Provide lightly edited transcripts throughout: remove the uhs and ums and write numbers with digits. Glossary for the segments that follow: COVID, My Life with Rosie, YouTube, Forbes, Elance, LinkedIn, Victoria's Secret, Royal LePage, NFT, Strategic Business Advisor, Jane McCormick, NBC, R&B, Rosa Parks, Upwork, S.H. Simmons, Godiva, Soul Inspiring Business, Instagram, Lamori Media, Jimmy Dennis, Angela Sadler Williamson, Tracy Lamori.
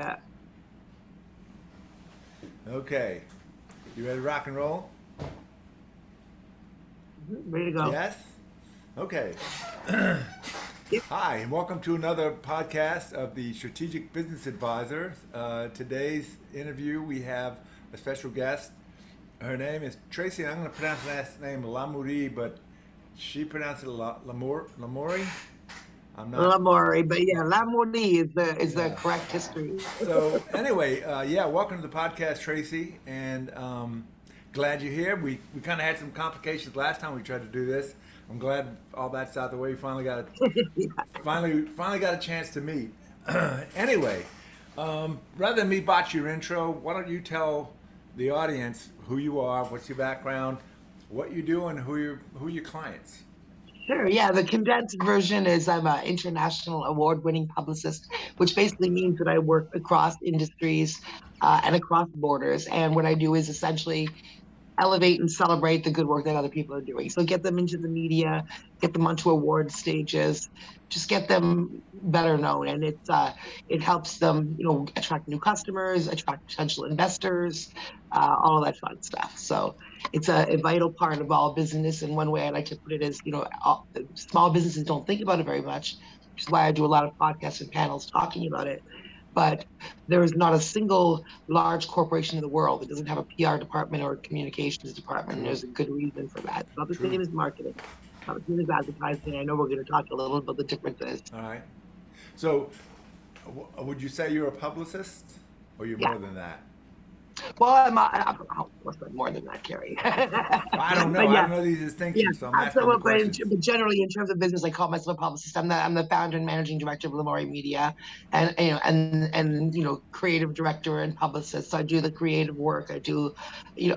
Yeah. Okay. You ready to rock and roll? Ready to go. Yes? Okay. Hi, and welcome to another podcast of the Strategic Business Advisor. Today's interview, we have a special guest. Her name is Tracy, and I'm going to pronounce her last name Lamori, but she pronounced it Lamori. I'm not Lamori, but yeah, Lamori is the correct history. So anyway, welcome to the podcast, Tracy, and glad you're here. We kind of had some complications last time we tried to do this. I'm glad all that's out of the way. We finally got finally got a chance to meet. Anyway, rather than me botch your intro, why don't you tell the audience who you are, what's your background, what you do, and who your clients. Sure. Yeah. The condensed version is I'm an international award-winning publicist, which basically means that I work across industries and across borders. And what I do is essentially elevate and celebrate the good work that other people are doing. So get them into the media, get them onto award stages, just get them better known. And it helps them, attract new customers, attract potential investors, all of that fun stuff. So it's a vital part of all business. And one way I like to put it is, small businesses don't think about it very much, which is why I do a lot of podcasts and panels talking about it. But there is not a single large corporation in the world that doesn't have a PR department or a communications department. And there's a good reason for that. Not the same as marketing. Not the same as advertising. I know we're going to talk a little about the differences. All right. So would you say you're a publicist or you're more than that? Well, I'm more than that, Carrie. I don't know. Yeah. I don't know these distinctions. Yeah. So I'm asking but generally, in terms of business, I call myself a publicist. I'm the founder and managing director of Lamori Media, and creative director and publicist. So I do the creative work. I do,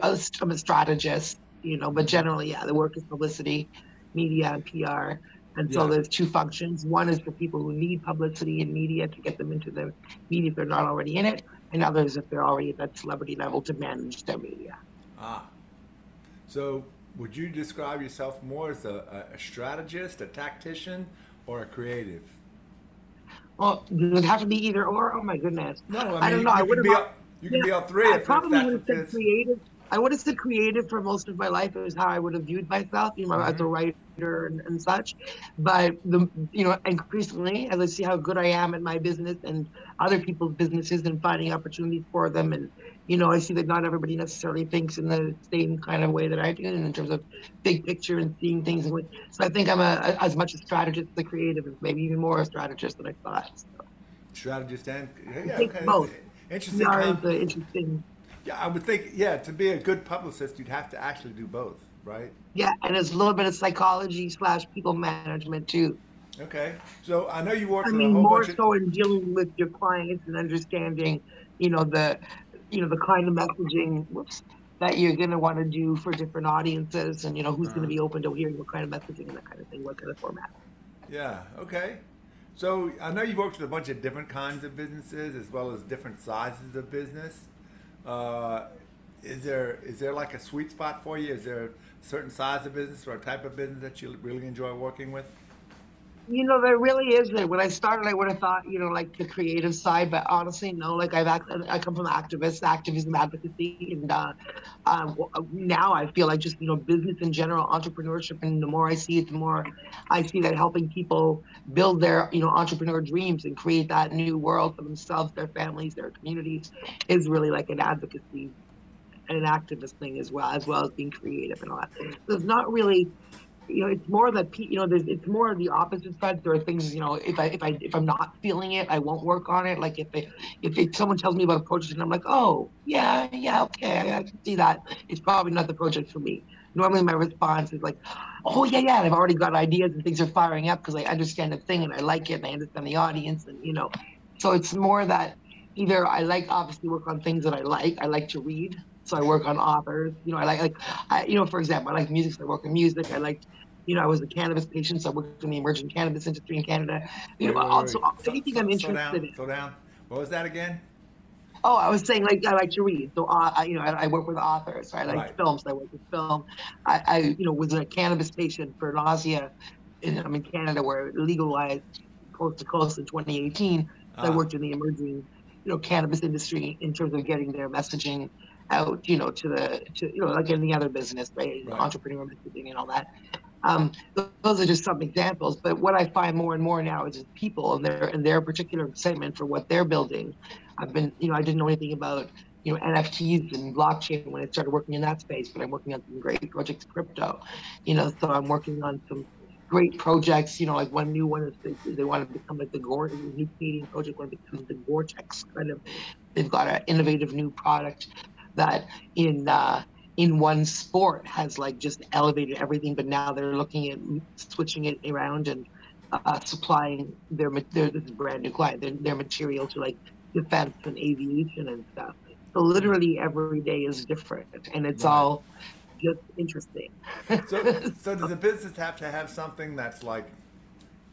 I'm a strategist. But generally, the work is publicity, media, and PR. And so there's two functions. One is for people who need publicity and media to get them into the media if they're not already in it. And others, if they're already at that celebrity level, to manage their media. So would you describe yourself more as a strategist, a tactician, or a creative? Well, it would have to be either or. Oh, my goodness. No, I don't know. You can be all three. I probably would have said creative. I would have said creative for most of my life. It was how I would have viewed myself, as a writer and such. But increasingly, as I see how good I am at my business and other people's businesses and finding opportunities for them, and I see that not everybody necessarily thinks in the same kind of way that I do in terms of big picture and seeing things. So I think I'm as much a strategist as a creative, maybe even more a strategist than I thought. So. Strategist and both. Interesting. Interesting. Yeah, I would think, to be a good publicist, you'd have to actually do both, right? Yeah, and there's a little bit of psychology / people management, too. Okay. So I know you work with a whole bunch of... more so in dealing with your clients and understanding, the kind of messaging that you're going to want to do for different audiences and, who's going to be open to hearing what kind of messaging and that kind of thing, what kind of format. Yeah, okay. So I know you've worked with a bunch of different kinds of businesses as well as different sizes of business. Is there like a sweet spot for you? Is there a certain size of business or a type of business that you really enjoy working with? There really isn't. When I started, I would have thought, like the creative side, but honestly, no. Like I come from activism, advocacy, and now I feel like just business in general, entrepreneurship, and the more I see it, the more I see that helping people build their entrepreneur dreams and create that new world for themselves, their families, their communities is really like an advocacy and an activist thing as well as being creative and all that. So it's not really. It's more that it's more the opposite side. There are things if I'm not feeling it, I won't work on it. Like if someone tells me about a project and I'm like, oh yeah, okay, I can see that. It's probably not the project for me. Normally my response is like, oh yeah, and I've already got ideas and things are firing up because I understand the thing and I like it and I understand the audience and so it's more that either I obviously work on things that I like. I like to read. So I work on authors, for example, I like music, so I work in music. I like, I was a cannabis patient, so I worked in the emerging cannabis industry in Canada. Anything I'm interested in. Slow down. What was that again? Oh, I was saying I like to read. So, I work with authors. So I like films. So I work with film. I was a cannabis patient for nausea. I'm in Canada where it legalized coast to coast in 2018. So I worked in the emerging cannabis industry in terms of getting their messaging out, to the, like any other business, right? Right. Entrepreneur messaging and all that. Those are just some examples, but what I find more and more now is just people and their particular segment for what they're building. I've been, I didn't know anything about, NFTs and blockchain when I started working in that space, but I'm working on some great projects, crypto, so I'm working on some great projects, like one new one is they want to become like the Gorgon, new Canadian project want to become the Vortex kind of, they've got an innovative new product that in one sport has like just elevated everything, but now they're looking at switching it around and supplying their this is a brand new client, their material to like defense and aviation and stuff. So literally every day is different and it's all just interesting. So does the business have to have something that's like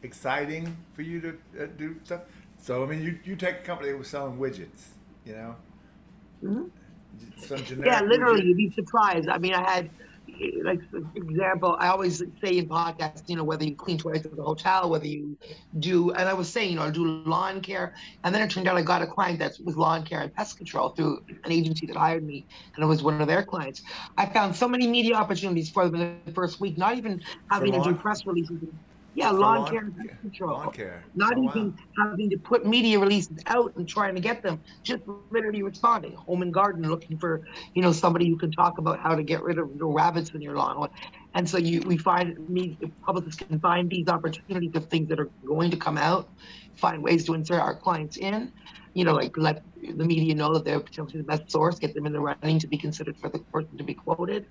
exciting for you to do stuff? So, I mean, you take a company that was selling widgets, mm-hmm. Some generic widget. You'd be surprised. I mean, I had, like, for example, I always say in podcasts, whether you clean toilets at the hotel, whether you do, and I was saying, I do lawn care. And then it turned out I got a client that was lawn care and pest control through an agency that hired me, and it was one of their clients. I found so many media opportunities for them in the first week, not even having to do press releases. Yeah, lawn care and pest control. Lawn care. Not even having to put media releases out and trying to get them, just literally responding. Home and garden, looking for, somebody who can talk about how to get rid of the rabbits in your lawn. And so we find publicists can find these opportunities of things that are going to come out, find ways to insert our clients in, like let the media know that they're potentially the best source, get them in the running to be considered for the person to be quoted,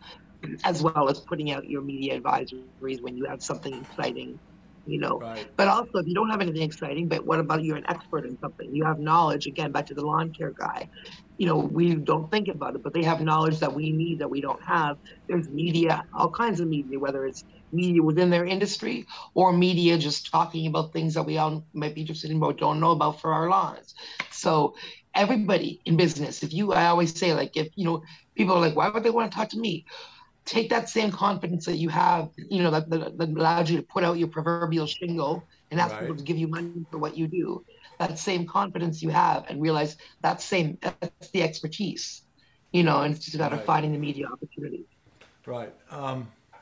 as well as putting out your media advisories when you have something exciting. Right. But also if you don't have anything exciting, but what about you're an expert in something? You have knowledge, again, back to the lawn care guy. We don't think about it, but they have knowledge that we need that we don't have. There's media, all kinds of media, whether it's media within their industry or media just talking about things that we all might be interested in but don't know about for our lawns. So everybody in business, I always say, like, if, people are like, why would they want to talk to me? Take that same confidence that you have, that allowed you to put out your proverbial shingle and ask people to give you money for what you do. That same confidence you have, and realize that's the expertise, and it's just about finding the media opportunity. Right.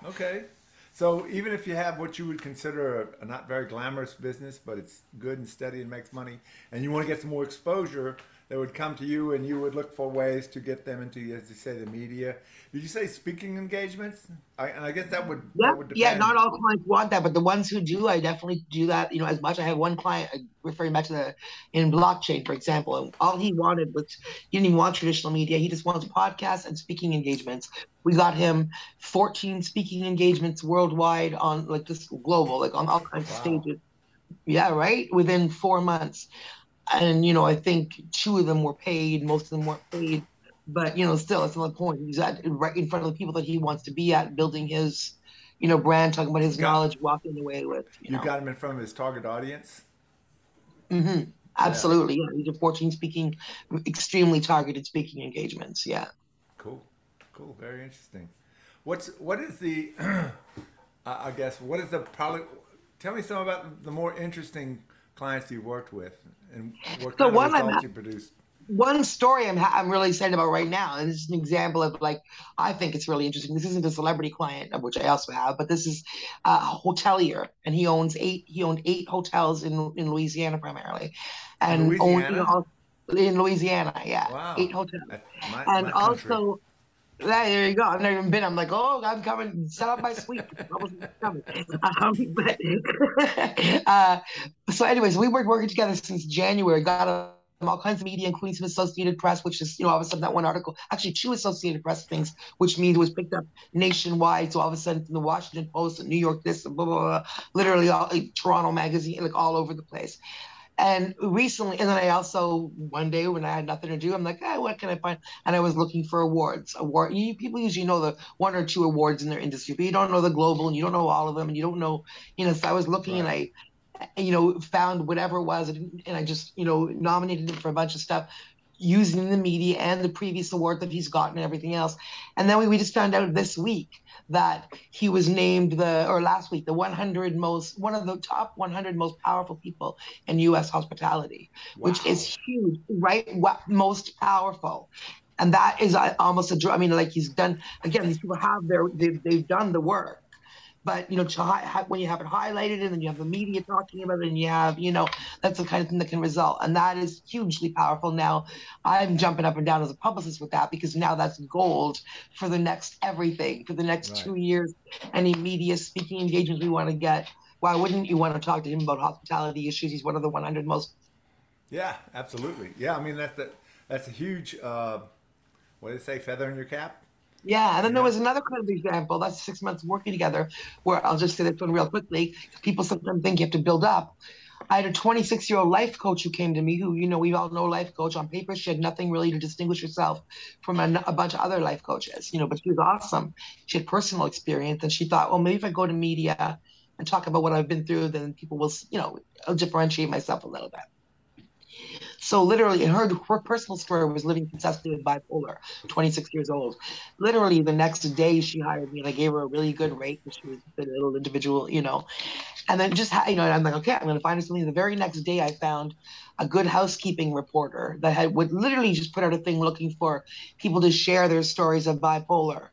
Okay. So even if you have what you would consider a not very glamorous business, but it's good and steady and makes money, and you want to get some more exposure, they would come to you and you would look for ways to get them into, as you say, the media. Did you say speaking engagements? And I guess that would, that would depend. Yeah, not all clients want that, but the ones who do, I definitely do that, as much. I have one client, referring back to in blockchain, for example, and all he wanted was, he didn't even want traditional media. He just wanted podcasts and speaking engagements. We got him 14 speaking engagements worldwide on, like, just global, like on all kinds of stages. Yeah, right? Within 4 months. And, I think 2 of them were paid, most of them weren't paid, but, still, it's another point. He's right in front of the people that he wants to be at, building his, brand, talking about his knowledge, walking away with, You got him in front of his target audience? Mm-hmm. Absolutely. Yeah. He did 14 speaking, extremely targeted speaking engagements. Yeah. Cool. Very interesting. Tell me some about the more interesting clients you've worked with and what kind of results you produced. One story I'm really excited about right now, and this is an example of, like, I think it's really interesting. This isn't a celebrity client, which I also have, but this is a hotelier, and he owned 8 hotels in Louisiana primarily, and in Louisiana, yeah, wow. 8 hotels, my also. There you go. I've never even been. I'm like, I'm coming. Set up my suite. I wasn't coming. So anyways, we were working together since January. Got all kinds of media, including some Associated Press, which is, all of a sudden that one article, actually 2 Associated Press things, which means it was picked up nationwide. So all of a sudden from the Washington Post and New York, this, blah, blah, blah, literally all, like, Toronto Magazine, like all over the place. And recently, and then I also, one day when I had nothing to do, I'm like, what can I find? And I was looking for awards. People usually know the 1 or 2 awards in their industry, but you don't know the global, and you don't know all of them, and you don't know, so I was looking, and I found whatever it was, and I just, nominated them for a bunch of stuff. using the media and the previous award that he's gotten and everything else. And then we just found out this week that he was named last week, the one of the top 100 most powerful people in U.S. hospitality, wow. Which is huge, right? Most powerful. And that is almost he's done, again, these people have they've done the work. But, when you have it highlighted and then you have the media talking about it and you have, that's the kind of thing that can result. And that is hugely powerful. Now, I'm jumping up and down as a publicist with that, because now that's gold for the next everything, for the next right. 2 years, any media speaking engagements we want to get. Why wouldn't you want to talk to him about hospitality issues? He's one of the 100 most. Yeah, absolutely. Yeah, that's a huge, what do they say, feather in your cap? Yeah, and then there was another kind of example. That's 6 months working together, where I'll just say this one real quickly. People sometimes think you have to build up. I had a 26-year-old life coach who came to me, who, we all know life coach. On paper, she had nothing really to distinguish herself from a bunch of other life coaches, but she was awesome. She had personal experience, and she thought, well, maybe if I go to media and talk about what I've been through, then people will, I'll differentiate myself a little bit. So literally, and her personal story was living successfully with bipolar, 26 years old. Literally, the next day she hired me, and I gave her a really good rate because she was a little individual, And then and I'm like, okay, I'm going to find her something. The very next day, I found a Good Housekeeping reporter that would literally just put out a thing looking for people to share their stories of bipolar,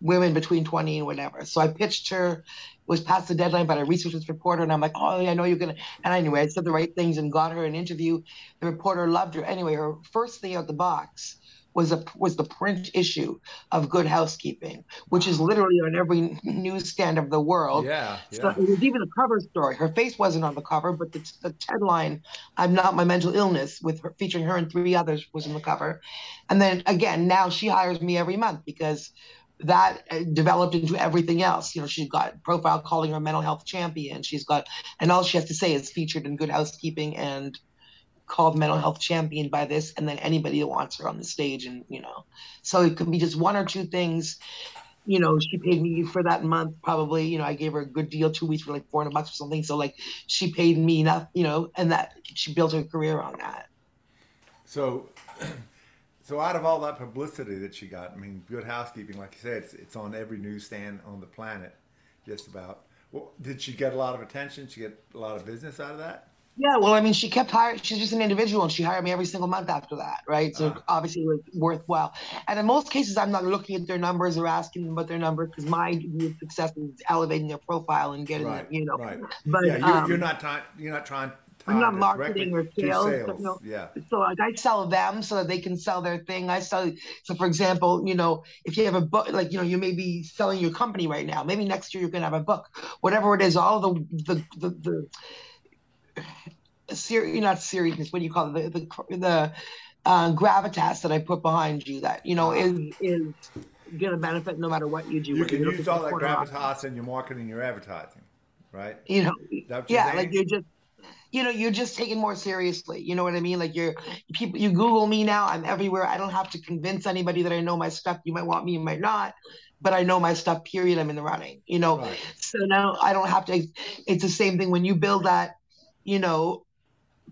women between 20 and whatever. So I pitched her. Was past the deadline, but I researched this reporter, and I'm like, oh, I know you're going to. And anyway, I said the right things and got her an interview. The reporter loved her. Anyway, her first thing out the box was the print issue of Good Housekeeping, which is literally on every newsstand of the world. Yeah. So it was even a cover story. Her face wasn't on the cover, but the headline, "I'm Not My Mental Illness," featuring her and three others, was on the cover. And then again, now she hires me every month because that developed into everything else. She's got profile calling her mental health champion. And all she has to say is featured in Good Housekeeping and called mental health champion by this. And then anybody that wants her on the stage, and, so it could be just one or two things. She paid me for that month, probably, I gave her a good deal, 2 weeks for like $400 or something. So she paid me enough, and that she built her career on that. So out of all that publicity that she got, Good Housekeeping, like you said, it's on every newsstand on the planet, just about. Well, did she get a lot of attention? Did she get a lot of business out of that? Yeah, well, she kept hiring. She's just an individual, and she hired me every single month after that, right? So obviously it was worthwhile. And in most cases, I'm not looking at their numbers or asking them about their numbers, because my success is elevating their profile and getting them, Right. But yeah, you're not trying. I'm not marketing or sales. But, So I sell them so that they can sell their thing. So for example, if you have a book, you may be selling your company right now. Maybe next year you're going to have a book, whatever it is. All the gravitas that I put behind you, that, is going to benefit no matter what you do. You can use all that gravitas in your marketing and your advertising, right? You're just taken more seriously. You know what I mean? You Google me now, I'm everywhere. I don't have to convince anybody that I know my stuff. You might want me, you might not, but I know my stuff, period. I'm in the running, Right. So now I don't have to. It's the same thing when you build that,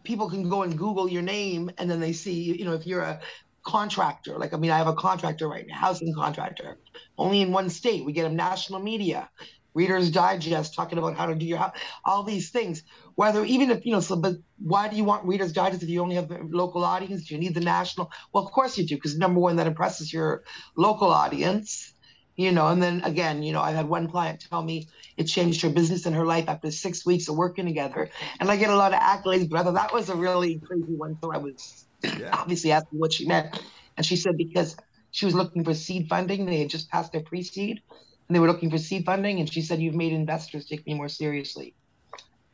people can go and Google your name, and then they see, if you're a contractor, I have a contractor right now, housing contractor, only in one state. We get him national media. Reader's Digest talking about how to do your house, all these things. But why do you want Reader's Digest if you only have a local audience? Do you need the national? Well, of course you do, because number one, that impresses your local audience, And then again, I had one client tell me it changed her business and her life after 6 weeks of working together. And I get a lot of accolades, but I thought that was a really crazy one. So I was obviously asking what she meant. And she said because she was looking for seed funding, they had just passed their pre-seed. And they were looking for seed funding, and she said, "You've made investors take me more seriously."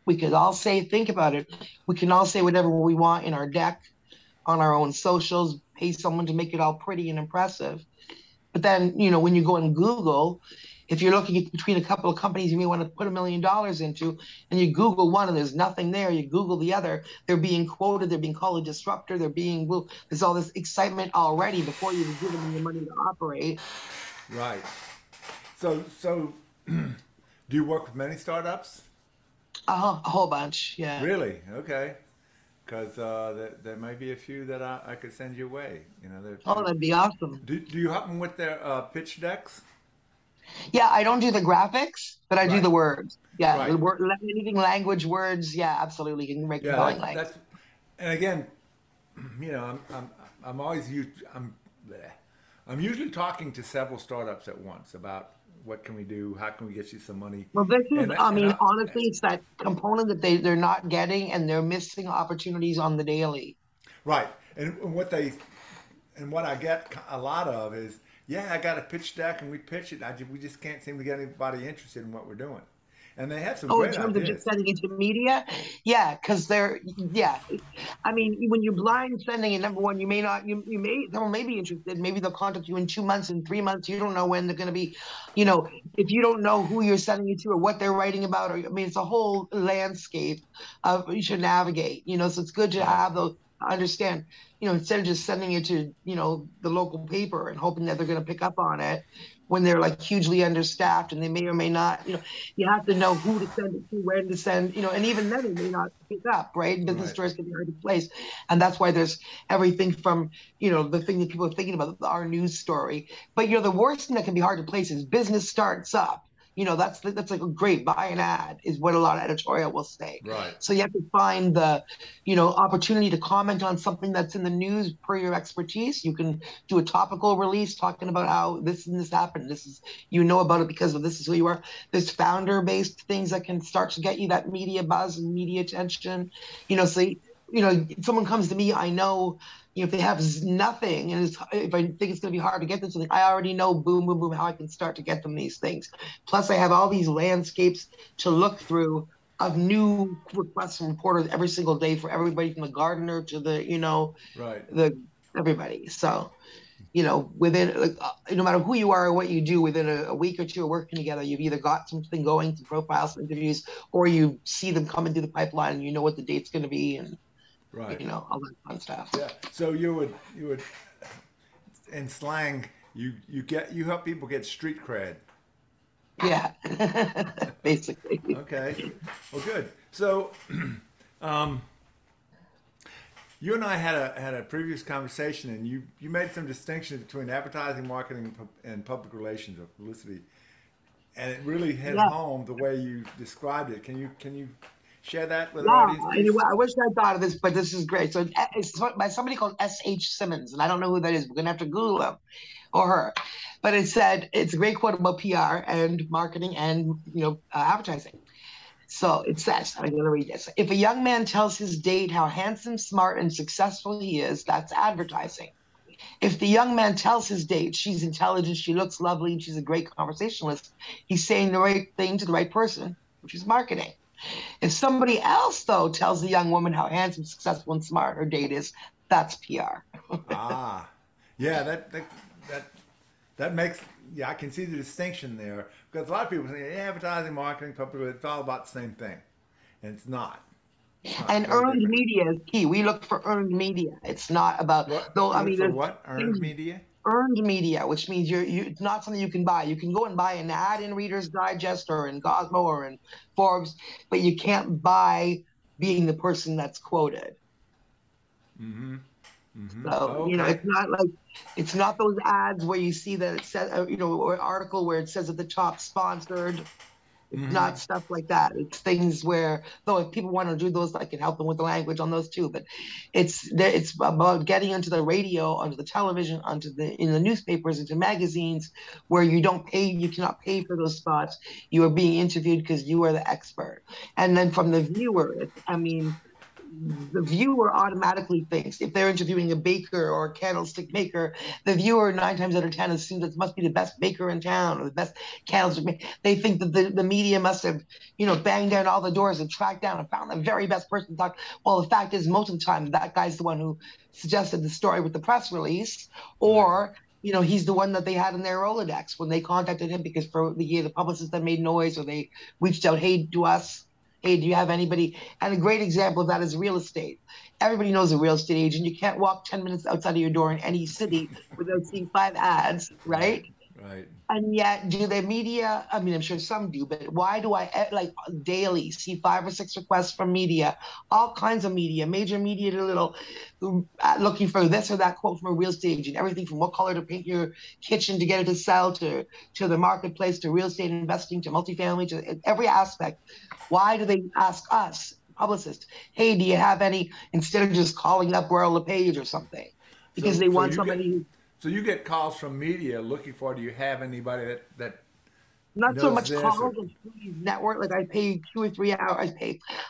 We could all say, think about it. We can all say whatever we want in our deck, on our own socials, pay someone to make it all pretty and impressive. But then, when you go and Google, if you're looking at between a couple of companies you may want to put $1 million into, and you Google one and there's nothing there, you Google the other, they're being quoted, they're being called a disruptor, there's all this excitement already before you've given them the money to operate. Right. So, do you work with many startups? A whole bunch, yeah. Really? Okay. because there may be a few that I could send your way. You know, oh, that'd be awesome. Do you help them with their pitch decks? Yeah, I don't do the graphics, but I do the words. Yeah, the word, anything language, words. Yeah, absolutely. You can make it going like that. And again, you know, I'm always I'm usually talking to several startups at once about what can we do, how can we get you some money. Well, this is, honestly, it's that component that they're not getting, and they're missing opportunities on the daily. Right, and what I get a lot of is, yeah, I got a pitch deck and we pitch it. We just can't seem to get anybody interested in what we're doing. And they have some great ideas. Oh, in terms of just sending it to media? Yeah, because they're, I mean, when you're blind sending it, number one, you may not, someone may be interested. Maybe they'll contact you in 2 months, in 3 months. You don't know when they're going to be, you know, if you don't know who you're sending it to or what they're writing about, or, I mean, it's a whole landscape of you should navigate, you know, so it's good to have those, understand, you know, instead of just sending it to, you know, the local paper and hoping that they're going to pick up on it when they're like hugely understaffed and they may or may not, you know, you have to know who to send it to, when to send, you know, and even then they may not pick up, right? Business stores can be out of place. And that's why there's everything from, you know, the thing that people are thinking about, our news story. But, you know, the worst thing that can be hard to place is business starts up. You know, that's like a great buy an ad is what a lot of editorial will say. Right. So you have to find the, you know, opportunity to comment on something that's in the news per your expertise. You can do a topical release talking about how this and this happened. This is, you know, about it because of this is who you are. There's founder-based things that can start to get you that media buzz and media attention. You know, so, you know, if someone comes to me, I know, you know, if they have nothing, and if I think it's going to be hard to get them something, I already know, boom, boom, boom, how I can start to get them these things. Plus, I have all these landscapes to look through of new requests from reporters every single day for everybody from the gardener to the, you know, the everybody. So, you know, within, like, no matter who you are or what you do, within a week or two of working together, you've either got something going to profiles, interviews, or you see them coming through the pipeline and you know what the date's going to be and, you know, all that fun stuff. Yeah. So you would, in slang, you help people get street cred. Yeah. Basically. Okay. Well, good. So, you and I had a previous conversation, and you made some distinction between advertising, marketing, and public relations or publicity, and it really hit home the way you described it. Can you share that with our audience? Anyway, I wish I thought of this, but this is great. So it's by somebody called S.H. Simmons, and I don't know who that is. We're going to have to Google him or her. But it said, it's a great quote about PR and marketing and, you know, advertising. So it says, I'm going to read this. If a young man tells his date how handsome, smart, and successful he is, that's advertising. If the young man tells his date she's intelligent, she looks lovely, and she's a great conversationalist, he's saying the right thing to the right person, which is marketing. If somebody else, though, tells the young woman how handsome, successful, and smart her date is, that's PR. Yeah, that makes, I can see the distinction there, because a lot of people think advertising, marketing, public, it's all about the same thing, and it's not. And earned media is key. We look for earned media. It's not about, though. I mean, what earned media? Earned media, which means it's not something you can buy. You can go and buy an ad in Reader's Digest or in Cosmo or in Forbes, but you can't buy being the person that's quoted. So, you know, it's not like, it's not those ads where you see that it says, you know, or an article where it says at the top, sponsored. It's not stuff like that. It's things where, though, if people want to do those, I can help them with the language on those too. But it's about getting onto the radio, onto the television, onto the in the newspapers, into magazines, where you don't pay, you cannot pay for those spots. You are being interviewed because you are the expert. And then from the viewer, the viewer automatically thinks, if they're interviewing a baker or a candlestick maker, the viewer 9 times out of 10 assumes it must be the best baker in town or the best candlestick maker. They think that the media must have, you know, banged down all the doors and tracked down and found the very best person to talk. Well, the fact is, most of the time, that guy's the one who suggested the story with the press release, or you know, he's the one that they had in their Rolodex when they contacted him because for the year the publicist that made noise, or they reached out, hey, to us. Hey, do you have anybody? And a great example of that is real estate. Everybody knows a real estate agent. You can't walk 10 minutes outside of your door in any city without seeing 5 ads, right? Right. And yet, do their media, I mean, I'm sure some do, but why do I, like, daily see 5 or 6 requests from media, all kinds of media, major media to little, looking for this or that quote from a real estate agent, everything from what color to paint your kitchen to get it to sell to the marketplace, to real estate investing, to multifamily, to every aspect. Why do they ask us, publicists, hey, do you have any, instead of just calling up Royal LePage or something? Because so, they want somebody who... So you get calls from media looking for, do you have anybody that not so much calls or network, like I pay 2 or 3 hours,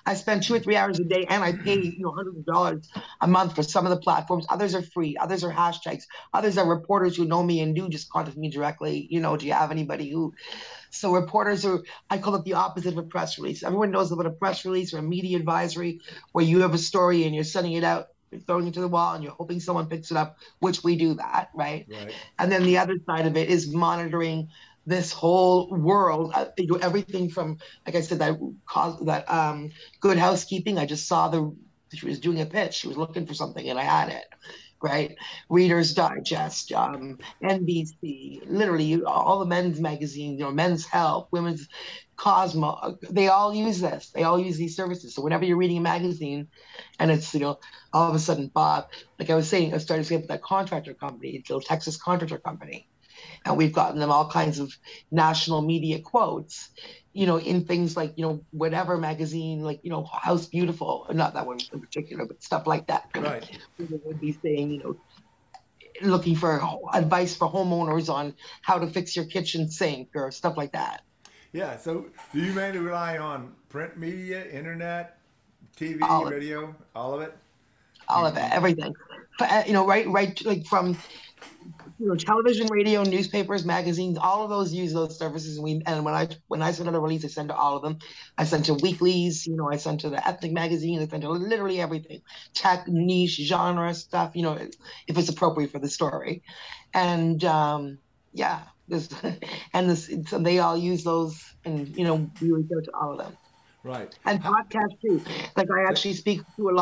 I spend 2 or 3 hours a day, and I pay, you know, $100 a month for some of the platforms. Others are free, others are hashtags, others are reporters who know me and do just contact me directly, you know, do you have anybody who, so reporters are, I call it the opposite of a press release. Everyone knows about a press release or a media advisory where you have a story and you're sending it out, you're throwing it to the wall and you're hoping someone picks it up, which we do that, right? And then the other side of it is monitoring this whole world, everything from, like I said, that Good Housekeeping. I just saw she was doing a pitch. She was looking for something and I had it, right? Reader's Digest, NBC, literally all the men's magazines, you know, Men's Health, Women's Cosmo, they all use this. They all use these services. So whenever you're reading a magazine and it's, you know, all of a sudden, Bob, like I was saying, I started to get with that contractor company, it's a little Texas contractor company. And we've gotten them all kinds of national media quotes, you know, in things like, you know, whatever magazine, like, you know, House Beautiful, not that one in particular, but stuff like that. Right. People would be saying, you know, looking for advice for homeowners on how to fix your kitchen sink or stuff like that. Yeah. So do you mainly rely on print media, internet, TV, radio, all of it? All of it, everything. You know, right, like from... you know, television, radio, newspapers, magazines, all of those use those services. And when I send out a release, I send to all of them. I send to weeklies, you know, I send to the ethnic magazine, I send to literally everything, tech, niche, genre stuff, you know, if it's appropriate for the story. And yeah, so they all use those, and you know, we would go to all of them. Right. And podcasts too. Like I actually speak to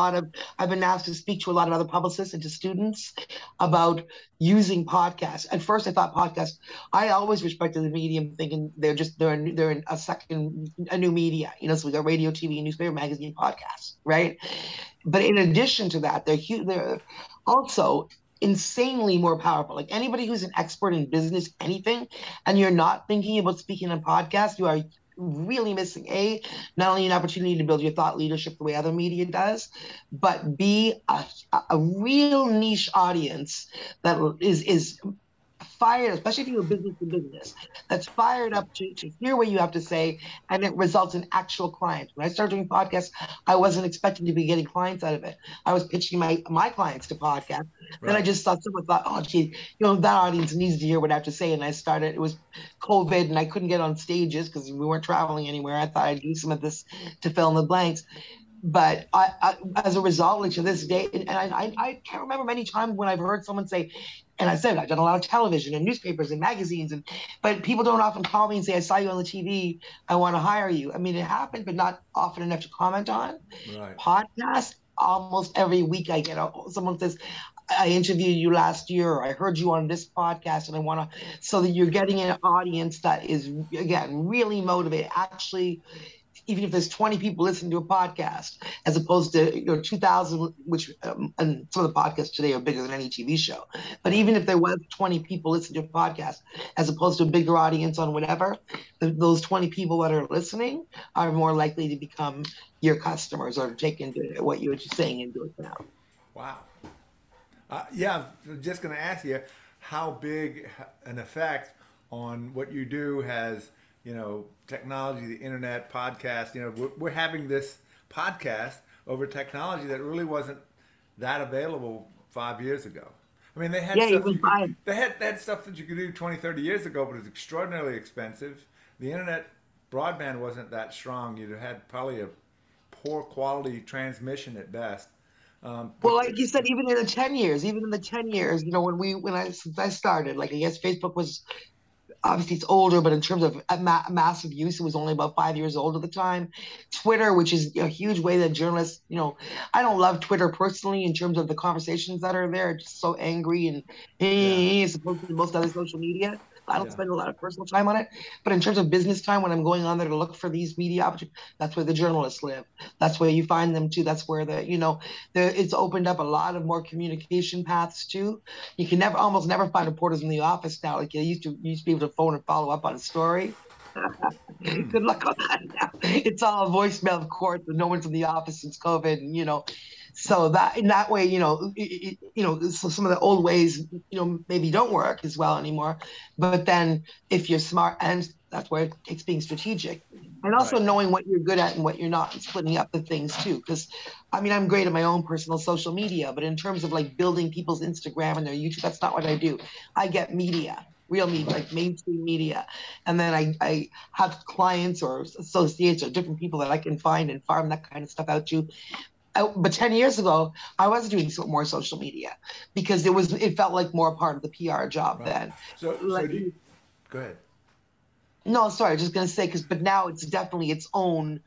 I've been asked to speak to a lot of other publicists and to students about using podcasts. At first I thought podcasts, I always respected the medium thinking they're a new media, you know, so we got radio, TV, newspaper, magazine, podcasts, right? But in addition to that, they're also insanely more powerful. Like anybody who's an expert in business, anything, and you're not thinking about speaking on podcasts, you are really missing A, not only an opportunity to build your thought leadership the way other media does, but B, a real niche audience that is fired, especially if you're business to business, that's fired up to hear what you have to say, and it results in actual clients. When I started doing podcasts, I wasn't expecting to be getting clients out of it. I was pitching my clients to podcasts. Right. Then I just thought someone thought, oh, gee, you know, that audience needs to hear what I have to say. And I started, it was COVID and I couldn't get on stages because we weren't traveling anywhere. I thought I'd do some of this to fill in the blanks. But I, as a result, like to this day, and I can't remember many times when I've heard someone say, and I said, I've done a lot of television and newspapers and magazines, but people don't often call me and say, I saw you on the TV, I want to hire you. I mean, it happened, but not often enough to comment on. Right. Podcasts, almost every week I get someone says, I interviewed you last year, or I heard you on this podcast, and I want to, so that you're getting an audience that is, again, really motivated, actually, even if there's 20 people listening to a podcast, as opposed to, you know, 2,000, which and some of the podcasts today are bigger than any TV show. But even if there was 20 people listening to a podcast, as opposed to a bigger audience on whatever, those 20 people that are listening are more likely to become your customers or take into what you were just saying and do it now. Wow. Yeah, I'm just going to ask you how big an effect on what you do has, you know, technology, the internet, podcast, you know, we're having this podcast over technology that really wasn't that available 5 years ago. I mean, they had stuff that you could do 20, 30 years ago, but it was extraordinarily expensive. The internet broadband wasn't that strong. You had probably a poor quality transmission at best. Well, like you said, even in the 10 years, you know, since I started, like I guess Facebook was, obviously it's older, but in terms of massive use, it was only about 5 years old at the time. Twitter, which is a huge way that journalists, you know, I don't love Twitter personally in terms of the conversations that are there. It's just so angry and as opposed to most other social media. I don't spend a lot of personal time on it. But in terms of business time, when I'm going on there to look for these media opportunities, that's where the journalists live. That's where you find them too. That's where the, you know, it's opened up a lot of more communication paths too. You can almost never find reporters in the office now. Like you used to be able to phone and follow up on a story. Good luck on that now. It's all a voicemail, of course, and no one's in the office since COVID, and, you know. So that in that way, you know, so some of the old ways, you know, maybe don't work as well anymore. But then if you're smart, and that's where it takes being strategic, and also knowing what you're good at and what you're not, and splitting up the things too. Because I mean, I'm great at my own personal social media, but in terms of like building people's Instagram and their YouTube, that's not what I do. I get media. Real media, like mainstream media. And then I have clients or associates or different people that I can find and farm that kind of stuff out to. But 10 years ago, I was doing more social media because it felt like more part of the PR job then. So go ahead. No, sorry, I was just going to say, but now it's definitely its own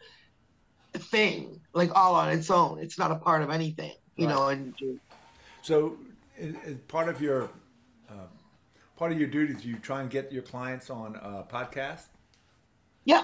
thing, like all on its own. It's not a part of anything, you know. And so part of your... Part of your duty is you try and get your clients on a podcast? Yeah,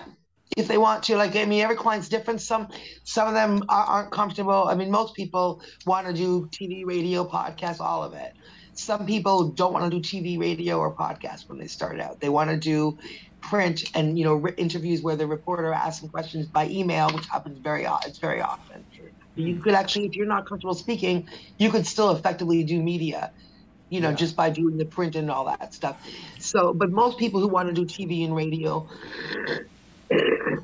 if they want to. Like, I mean, every client's different. Some of them aren't comfortable. I mean, most people want to do TV, radio, podcast, all of it. Some people don't want to do TV, radio, or podcast when they start out. They want to do print and, you know, interviews where the reporter asks them questions by email, which happens very often. You could actually, if you're not comfortable speaking, you could still effectively do media. You know, just by doing the print and all that stuff. So, but most people who want to do TV and radio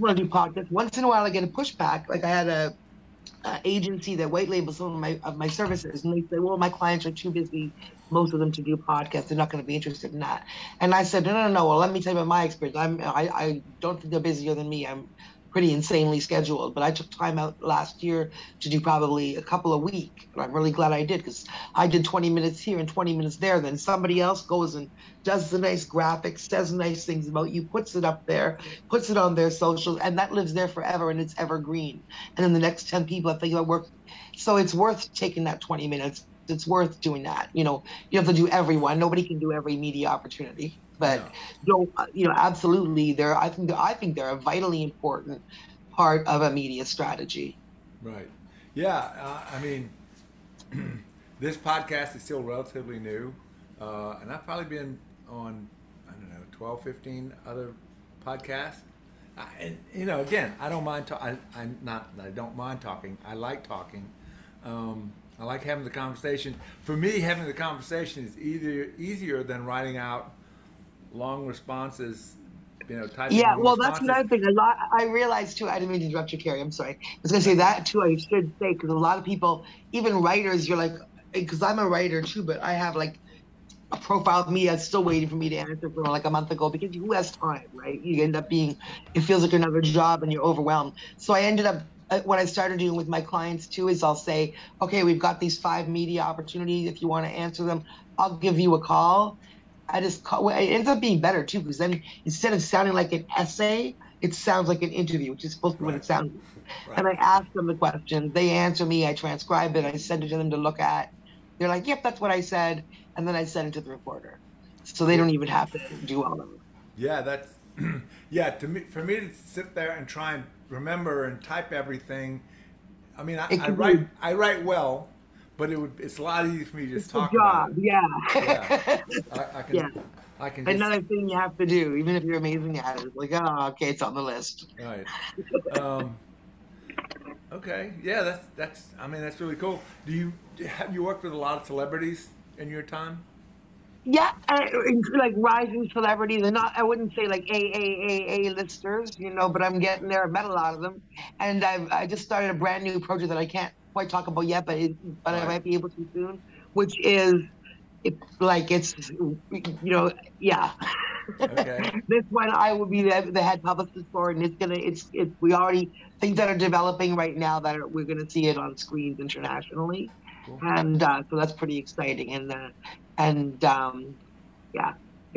want to do podcasts. Once in a while, I get a pushback. Like I had an agency that white labels some of my services, and they say, "Well, my clients are too busy, most of them, to do podcasts. They're not going to be interested in that." And I said, "No. Well, let me tell you about my experience. I don't think they're busier than me. I'm pretty insanely scheduled, but I took time out last year to do probably a couple a week, and I'm really glad I did, because I did 20 minutes here and 20 minutes there. Then somebody else goes and does the nice graphics, does nice things about you, puts it up there, puts it on their socials, and that lives there forever, and it's evergreen. And then the next 10 people I think about work. So it's worth taking that 20 minutes. It's worth doing that. You know, you have to do everyone. Nobody can do every media opportunity. But you know, absolutely, I think they're a vitally important part of a media strategy. Right. Yeah. I mean, this podcast is still relatively new, and I've probably been on, I don't know, 12, 15 other podcasts. And you know, again, I don't mind. I don't mind talking. I like talking. I like having the conversation. For me, having the conversation is easier than writing out long responses, you know, typing. Yeah, well, responses. That's another thing. A lot, I realized too, I didn't mean to interrupt you, Carrie, I'm sorry. I was gonna say that too, I should say, because a lot of people, even writers, you're like, because I'm a writer too, but I have like a profile of me that's still waiting for me to answer from like a month ago, because who has time, right? You end up being, it feels like another job and you're overwhelmed. So I ended up, what I started doing with my clients too is I'll say, okay, we've got these 5 media opportunities. If you wanna answer them, I'll give you a call. It ends up being better too, because then instead of sounding like an essay, it sounds like an interview, which is supposed to be what it sounds like. Right. And I ask them the questions, they answer me, I transcribe it, I send it to them to look at. They're like, yep, that's what I said. And then I send it to the reporter. So they don't even have to do all of it. Yeah, that's, yeah, for me to sit there and try and remember and type everything, I mean, I write well. But it's a lot easier for me to just talk about it. I can just... Another thing you have to do, even if you're amazing at it, like, oh, okay, it's on the list. Right. Okay. Yeah, that's. I mean, that's really cool. Have you worked with a lot of celebrities in your time? Yeah, like rising celebrities, and not, I wouldn't say like A-listers, you know, but I'm getting there. I've met a lot of them, and I just started a brand new project that I can't quite talk about yet, but I might be able to soon, which is okay. This one I will be the head publicist for, and we already, things that are developing right now that we're going to see it on screens internationally. Cool. And so that's pretty exciting, and there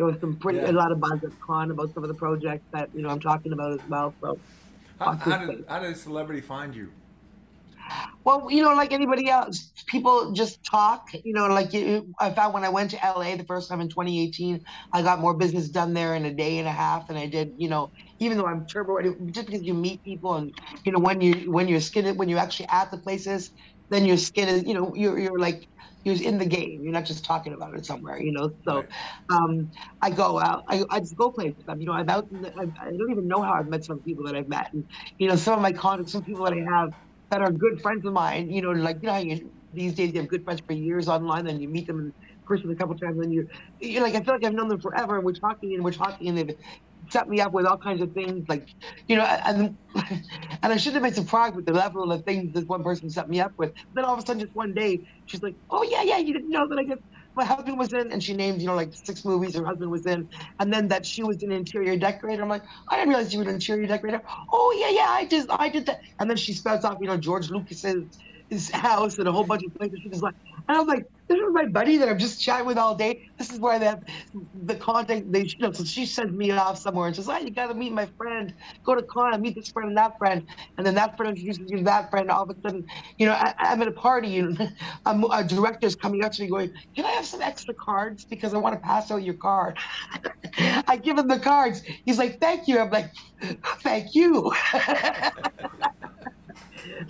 was some pretty a lot of buzz at Con about some of the projects that, you know, I'm talking about as well. So how did a celebrity find you? Well, you know, like anybody else, people just talk, you know, like I found when I went to LA the first time in 2018, I got more business done there in a day and a half than I did, you know, even though I'm turbo, just because you meet people and, you know, when you're actually at the places, then your skin is, you know, you're like, you're in the game. You're not just talking about it somewhere, you know? So I go out, I just go places. You know, I'm out, I don't even know how I've met some people that I've met. And, you know, some of my contacts, some people that I have, that are good friends of mine, you know, like, you know how these days you have good friends for years online, then you meet them in person a couple of times, and you're like, I feel like I've known them forever, and we're talking, and they've set me up with all kinds of things, like, you know, and I shouldn't have been surprised with the level of things that one person set me up with. But then all of a sudden, just one day, she's like, oh, yeah, you didn't know that I guess my husband was in, and she named, you know, like 6 movies her husband was in, and then that she was an interior decorator. I'm like, I didn't realize you were an interior decorator. Oh, yeah, I did that. And then she spouts off, you know, George Lucas's house and a whole bunch of places. She was like, and I was like, this is my buddy that I'm just chatting with all day. This is where the contact, they, you know, so she sends me off somewhere and says, oh, you got to meet my friend. Go to con, meet this friend and that friend. And then that friend introduces you to that friend. All of a sudden, you know, I'm at a party and a director's coming up to me going, can I have some extra cards? Because I want to pass out your card. I give him the cards. He's like, thank you. I'm like, thank you.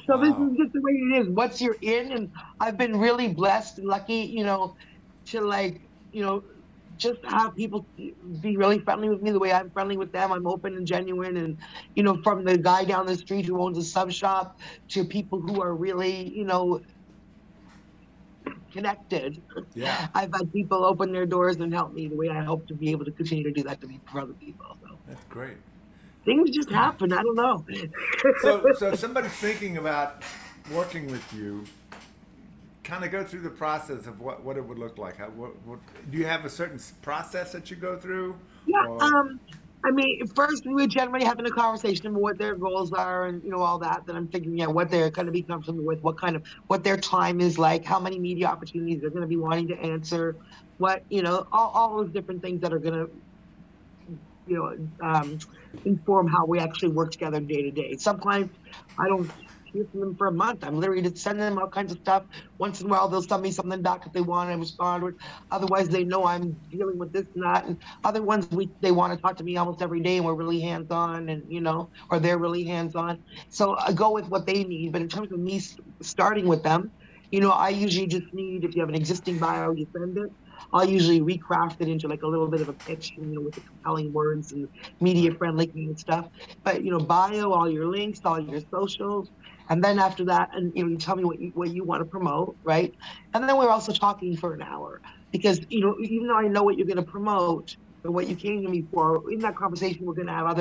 So this is just the way it is. Once you're in, and I've been really blessed and lucky, you know, to like, you know, just have people be really friendly with me the way I'm friendly with them. I'm open and genuine, and, you know, from the guy down the street who owns a sub shop to people who are really, you know, connected. Yeah. I've had people open their doors and help me the way I hope to be able to continue to do that to me for other people. So. That's great. Things just happen. I don't know. So if somebody's thinking about working with you, kind of go through the process of what it would look like. What, do you have a certain process that you go through? Yeah. I mean, first, we're generally having a conversation about what their goals are and, you know, all that. Then I'm thinking, yeah, what they're going to be comfortable with, what their time is like, how many media opportunities they're going to be wanting to answer, what, you know, all those different things that are going to, you know, inform how we actually work together day to day. Sometimes I don't hear from them for a month. I'm literally just sending them all kinds of stuff. Once in a while, they'll send me something back if they want and respond. Otherwise, they know I'm dealing with this and that. And other ones, they want to talk to me almost every day, and we're really hands-on, and, you know, or they're really hands-on. So I go with what they need. But in terms of me starting with them, you know, I usually just need, if you have an existing bio, you send it. I'll usually recraft it into like a little bit of a pitch, you know, with the compelling words and media-friendly kind of stuff. But, you know, bio, all your links, all your socials, and then after that, and, you know, you tell me what you want to promote, right? And then we're also talking for an hour because, you know, even though I know what you're going to promote and what you came to me for, in that conversation, we're going to have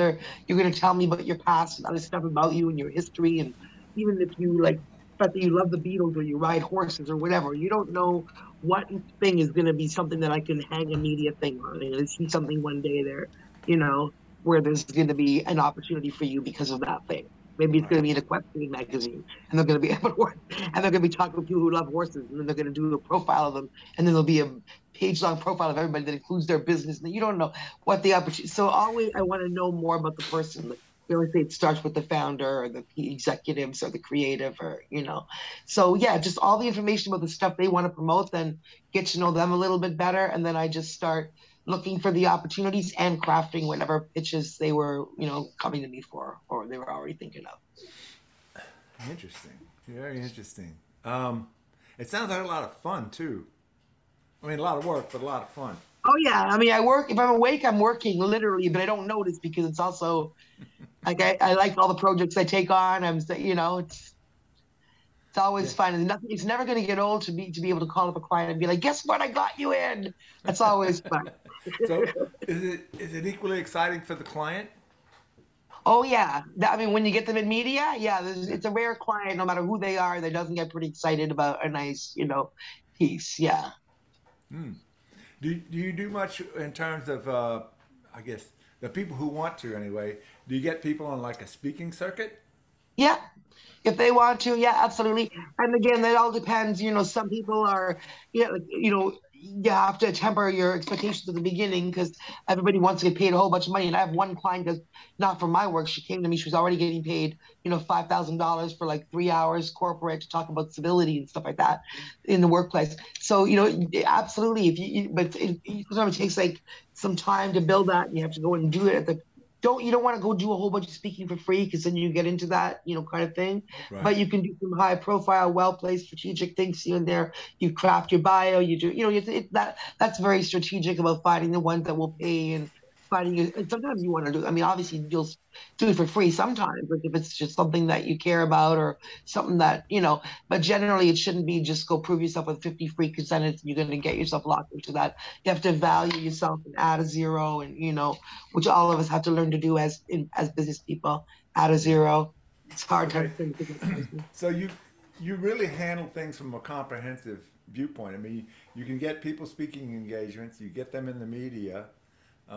you're going to tell me about your past and other stuff about you and your history, and even if you like. But that you love the Beatles or you ride horses or whatever. You don't know what thing is going to be something that I can hang a media thing on. And I see something one day there, you know, where there's going to be an opportunity for you because of that thing. Maybe it's going to be in a questioning magazine, and they're going to be able to work, and they're going to be talking to people who love horses, and then they're going to do a profile of them, and then there'll be a page-long profile of everybody that includes their business. And you don't know what the opportunity. So always, I want to know more about the person. We always say it starts with the founder or the executives or the creative or, you know. So, yeah, just all the information about the stuff they want to promote, then get to know them a little bit better. And then I just start looking for the opportunities and crafting whatever pitches they were, you know, coming to me for or they were already thinking of. Interesting. Very interesting. It sounds like a lot of fun, too. I mean, a lot of work, but a lot of fun. Oh, yeah. I mean, I work. If I'm awake, I'm working literally, but I don't notice because it's also like I like all the projects I take on. You know, it's always fun. And nothing. It's never going to get old to be able to call up a client and be like, guess what? I got you in. That's always fun. So is it equally exciting for the client? Oh, yeah. I mean, when you get them in media, yeah, it's a rare client, no matter who they are, that doesn't get pretty excited about a nice, you know, piece. Yeah. Hmm. Do you do much in terms of, I guess, the people who want to anyway, do you get people on like a speaking circuit? Yeah, if they want to, yeah, absolutely. And again, that all depends, you know, some people are, you know, you have to temper your expectations at the beginning because everybody wants to get paid a whole bunch of money. And I have one client that's not from my work. She came to me. She was already getting paid, you know, $5,000 for like 3 hours corporate to talk about civility and stuff like that in the workplace. So, you know, absolutely. But sometimes it takes like some time to build that, and you have to go and do it at the, you don't want to go do a whole bunch of speaking for free, because then you get into that, you know, kind of thing. Right. But you can do some high profile, well-placed, strategic things here and there. You craft your bio. You do, you know, that's very strategic about finding the ones that will pay and finding you. And sometimes you want to do, I mean, obviously you'll do it for free sometimes, like if it's just something that you care about or something that, you know, but generally it shouldn't be just go prove yourself with 50 free consents. You're going to get yourself locked into that. You have to value yourself and add a zero, and, you know, which all of us have to learn to do as business people, add a zero. It's hard. Okay. So you really handle things from a comprehensive viewpoint. I mean, you can get people speaking engagements, you get them in the media. I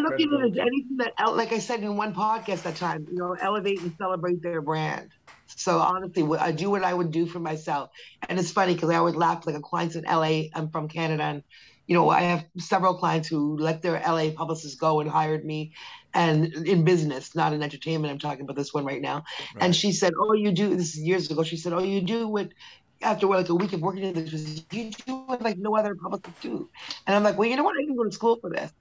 look at it as anything that, like I said in one podcast that time, you know, elevate and celebrate their brand. So honestly, I do what I would do for myself. And it's funny because I always laugh, like a client's in LA, I'm from Canada, and, you know, I have several clients who let their LA publicists go and hired me, and in business, not in entertainment. I'm talking about this one right now. Right. And she said, oh, you do, this is years ago, she said, oh, you do what, after like a week of working in this, was, you do what like no other publicist do. And I'm like, well, you know what? I didn't go to school for this.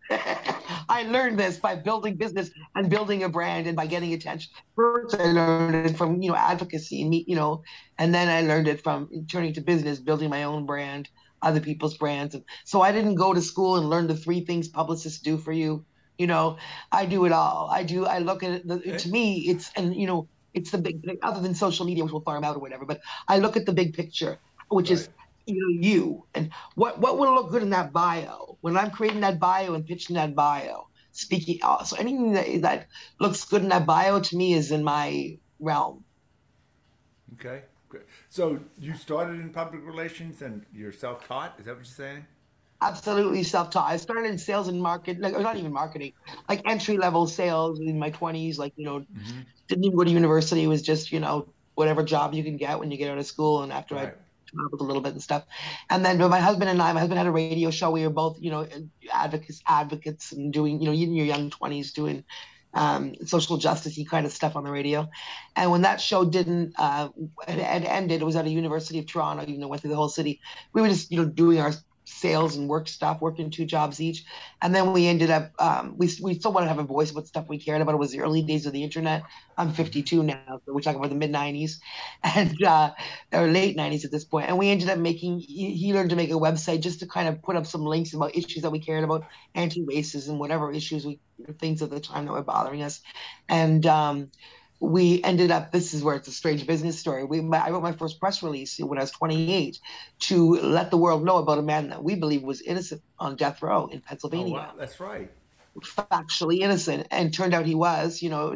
I learned this by building business and building a brand and by getting attention. First, I learned it from, you know, advocacy and me, you know, and then I learned it from turning to business, building my own brand, other people's brands. And so I didn't go to school and learn the three things publicists do for you. You know, I do it all. I look at it. To me, it's, and you know, it's the big thing, other than social media, which we'll farm out or whatever, but I look at the big picture, which is, you know, you and what will look good in that bio when I'm creating that bio and pitching that bio, speaking. So anything that looks good in that bio to me is in my realm. Okay, great. So you started in public relations and you're self-taught, is that what you're saying? Absolutely self-taught. I started in sales and marketing, like not even marketing, like entry-level sales in my 20s, like, you know, didn't even go to university. It was just, you know, whatever job you can get when you get out of school. And after I traveled a little bit and stuff. And then my husband and I, my husband had a radio show. We were both, you know, advocates and doing, you know, in your young 20s doing social justice-y kind of stuff on the radio. And when that show didn't, it ended, it was at a University of Toronto, you know, went through the whole city. We were just, you know, doing our sales and work stuff, working 2 jobs each. And then we ended up, we still wanted to have a voice about stuff we cared about. It was the early days of the internet. I'm 52 now, so we're talking about the mid-90s and or late 90s at this point. And we ended up making, he learned to make a website just to kind of put up some links about issues that we cared about, anti-racism, whatever issues, things at the time that were bothering us. And we ended up, this is where it's a strange business story. I wrote my first press release when I was 28 to let the world know about a man that we believe was innocent on death row in Pennsylvania. Oh, wow. That's right. Factually innocent, and turned out he was, you know,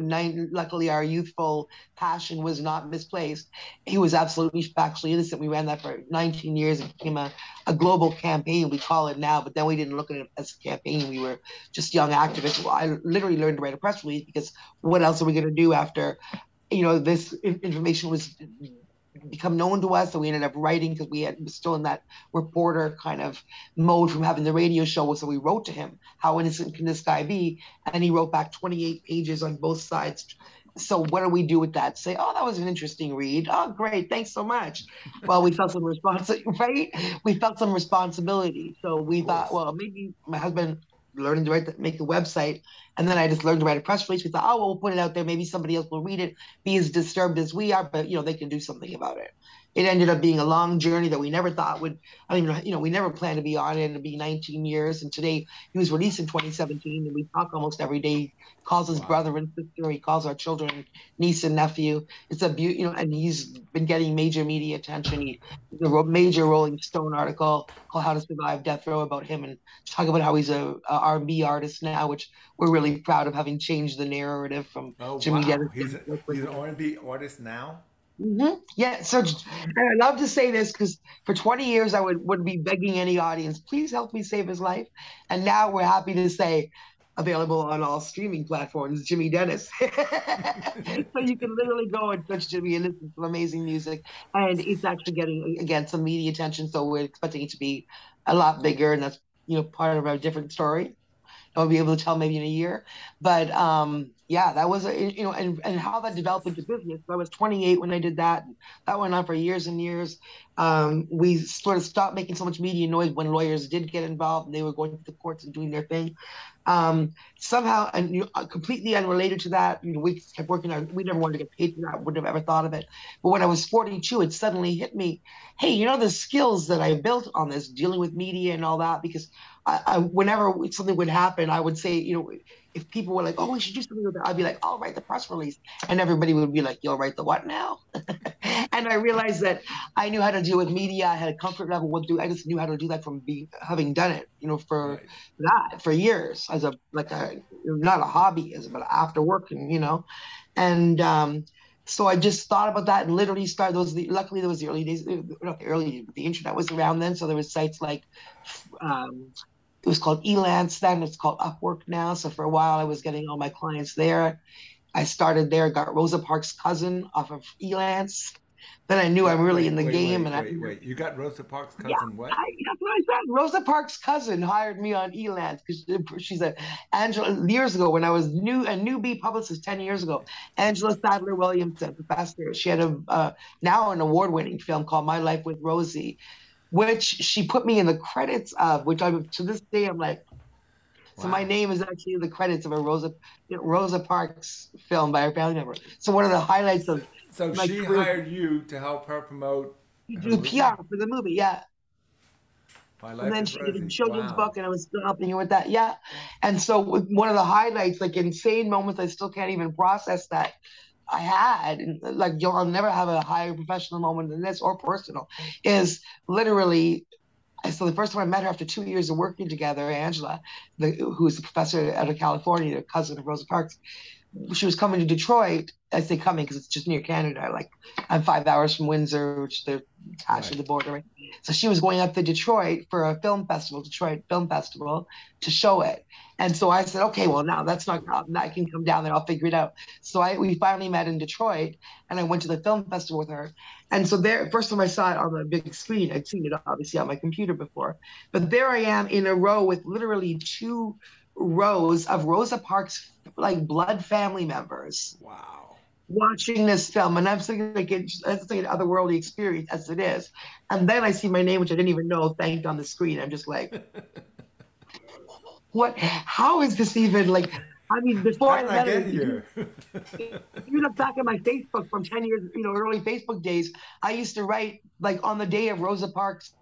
luckily our youthful passion was not misplaced. He was absolutely factually innocent. We ran that for 19 years. It became a global campaign, we call it now, but then we didn't look at it as a campaign. We were just young activists. Well, I literally learned to write a press release because what else are we going to do after, you know, this information was become known to us. So we ended up writing because we had still in that reporter kind of mode from having the radio show. So we wrote to him, how innocent can this guy be? And he wrote back 28 pages on both sides. So what do we do with that? Say, oh, that was an interesting read. Oh, great. Thanks so much. Well, we felt some responsibility, right? We felt some responsibility. So we thought, well, maybe my husband learning to make a website, and then I just learned to write a press release. We thought, oh, well, we'll put it out there. Maybe somebody else will read it, be as disturbed as we are, but, you know, they can do something about it. It ended up being a long journey that we never thought would, I mean, you know, we never planned to be on it. It'd be 19 years, and today he was released in 2017, and we talk almost every day. He calls his brother and sister. He calls our children, niece and nephew. It's a beauty, you know, and he's been getting major media attention. He did a major Rolling Stone article called How to Survive Death Row about him, and talk about how he's a R&B artist now, which we're really proud of having changed the narrative from Jimmy Dennis. He's an R&B artist now? Yeah. So, and I love to say this because for 20 years I would be begging any audience, please help me save his life. And now we're happy to say available on all streaming platforms, Jimmy Dennis. So you can literally go and search Jimmy and listen to some amazing music. And it's actually getting, again, some media attention. So we're expecting it to be a lot bigger. And that's, you know, part of our different story. I'll be able to tell maybe in a year. But yeah, that was, you know, and how that developed into business. I was 28 when I did that. That went on for years and years. We sort of stopped making so much media noise when lawyers did get involved and they were going to the courts and doing their thing. Somehow, and you know, completely unrelated to that, you know, we kept working on, we never wanted to get paid for that, wouldn't have ever thought of it. But when I was 42, it suddenly hit me, hey, you know, the skills that I built on this, dealing with media and all that, because I whenever something would happen, I would say, you know, if people were like, oh, we should do something with that, I'd be like, I'll write the press release. And everybody would be like, you'll write the what now? And I realized that I knew how to deal with media. I had a comfort level with I just knew how to do that from having done it, you know, for years as a, not a hobby, but after work, and, you know. And so I just thought about that and literally started those. Luckily, there was the early days, not the early, but the internet was around then. So there was sites like, it was called Elance then, it's called Upwork now. So for a while I was getting all my clients there. I started there, got Rosa Parks' cousin off of Elance. Then I knew I'm really in the game. You got Rosa Parks' cousin, yeah, what? That's what I said. Rosa Parks' cousin hired me on Elance because she's Angela, years ago when I was a newbie publicist 10 years ago, Angela Sadler Williamson, professor. She had now an award-winning film called My Life with Rosie, which she put me in the credits of, which I'm, to this day, I'm like, wow. So my name is actually in the credits of a Rosa Parks film by her family member. So one of the highlights of my career. So she hired you to help her promote. You do PR for the movie, yeah. And then she did a children's book, and I was still helping her with that, yeah. And so one of the highlights, like insane moments, I still can't even process that I had, and like I'll never have a higher professional moment than this, or personal, is literally, so the first time I met her after 2 years of working together, Angela, who's a professor out of California, a cousin of Rosa Parks, she was coming to Detroit. I say coming because it's just near Canada. Like I'm 5 hours from Windsor, which they're attached to the border. Right? So she was going up to Detroit for a film festival, Detroit Film Festival, to show it. And so I said, okay, well now that's not, I can come down there. I'll figure it out. So we finally met in Detroit, and I went to the film festival with her. And so there, first time I saw it on the big screen, I'd seen it obviously on my computer before, but there I am in a row with literally two rows of Rosa Parks, like blood family members. Wow. Watching this film, and I'm thinking like it's an otherworldly experience as it is. And then I see my name, which I didn't even know, thanked on the screen. I'm just like, what? How is this even like? I mean, before I met her, even back in my Facebook from 10 years, you know, early Facebook days, I used to write like on the day of Rosa Parks,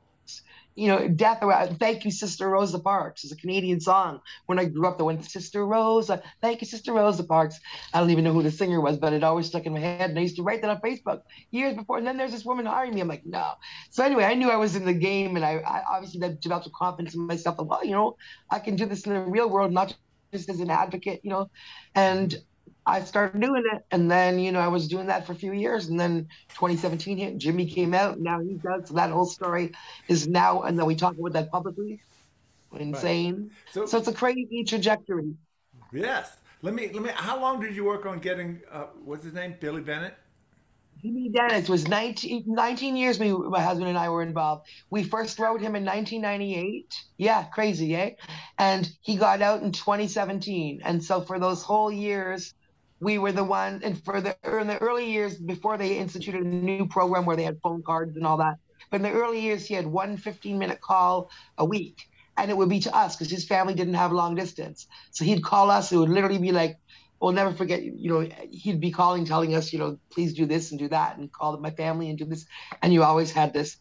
you know, death. Thank you, Sister Rosa Parks. It's a Canadian song. When I grew up, the one, Sister Rosa, thank you, Sister Rosa Parks. I don't even know who the singer was, but it always stuck in my head. And I used to write that on Facebook years before. And then there's this woman hiring me. I'm like, no. So anyway, I knew I was in the game, and I obviously developed a confidence in myself. Like, well, you know, I can do this in the real world, not just as an advocate, you know. And I started doing it, and then, you know, I was doing that for a few years, and then 2017 hit, Jimmy came out, now he's out, so that whole story is now, and then we talk about that publicly, insane. Right. So it's a crazy trajectory. Yes. Let me, how long did you work on getting, what's his name, Billy Bennett? Jimmy Dennis was 19 years my husband and I were involved. We first wrote him in 1998. Yeah, crazy, eh? And he got out in 2017, and so for those whole years, we were the one, and in the early years before they instituted a new program where they had phone cards and all that. But in the early years, he had one 15-minute call a week, and it would be to us because his family didn't have long distance. So he'd call us. It would literally be like, we'll never forget, you know, he'd be calling, telling us, you know, please do this and do that, and call my family and do this. And you always had this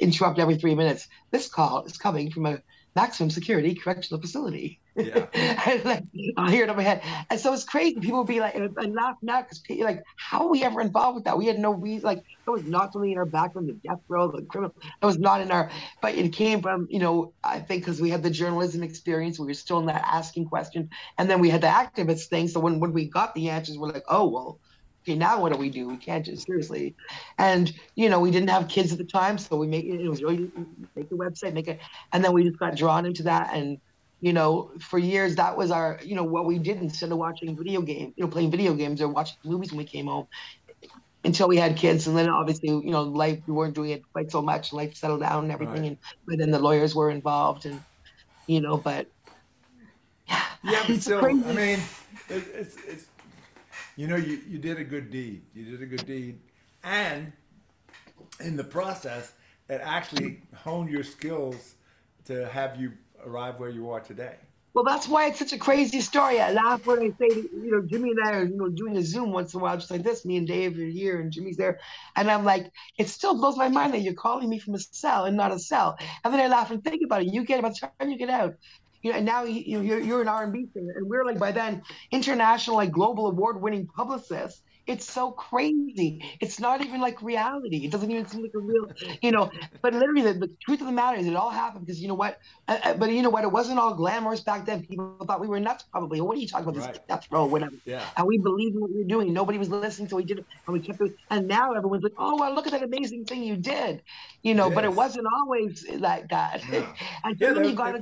interrupt every 3 minutes. This call is coming from a maximum security correctional facility. Yeah. And like, I hear it in my head. And so it's crazy. People would be like, and laugh now because like, how are we ever involved with that? We had no reason. Like, it was not really in our background, the death row, the criminal. That was not in our, but it came from, you know, I think because we had the journalism experience, we were still in that asking question. And then we had the activist thing. So when we got the answers, we're like, oh, well, okay, now what do? We can't just, seriously. And, you know, we didn't have kids at the time, so we made, it was really, make the website, make it. And then we just got drawn into that, and You know, for years, that was our, you know, what we did instead of watching video games, you know, playing video games or watching movies when we came home until we had kids. And then obviously, you know, life, we weren't doing it quite so much. Life settled down and everything. Right. And but then the lawyers were involved and, you know, but. Yeah, but so, crazy. I mean, it's you know, you did a good deed. You did a good deed. And in the process, it actually honed your skills to have you arrive where you are today. Well, that's why it's such a crazy story. I laugh when I say, you know, Jimmy and I are, you know, doing a Zoom once in a while, just like this. Me and Dave are here and Jimmy's there. And I'm like, it still blows my mind that you're calling me from a cell and not a cell. And then I laugh and think about it. You get, by the time you get out, you know, and now you're an R&B singer. And we're like, by then, international, like global award-winning publicists. It's so crazy. It's not even like reality. It doesn't even seem like a real, you know, but literally the truth of the matter is it all happened because, you know what, but you know what, it wasn't all glamorous back then. People thought we were nuts probably. What are you talking about? Right. This death row, whatever. Yeah. And we believed in what we were doing. Nobody was listening, so we did it. And we kept it. And now everyone's like, oh, well, look at that amazing thing you did. You know, yes. But it wasn't always like that. No. And yeah, you got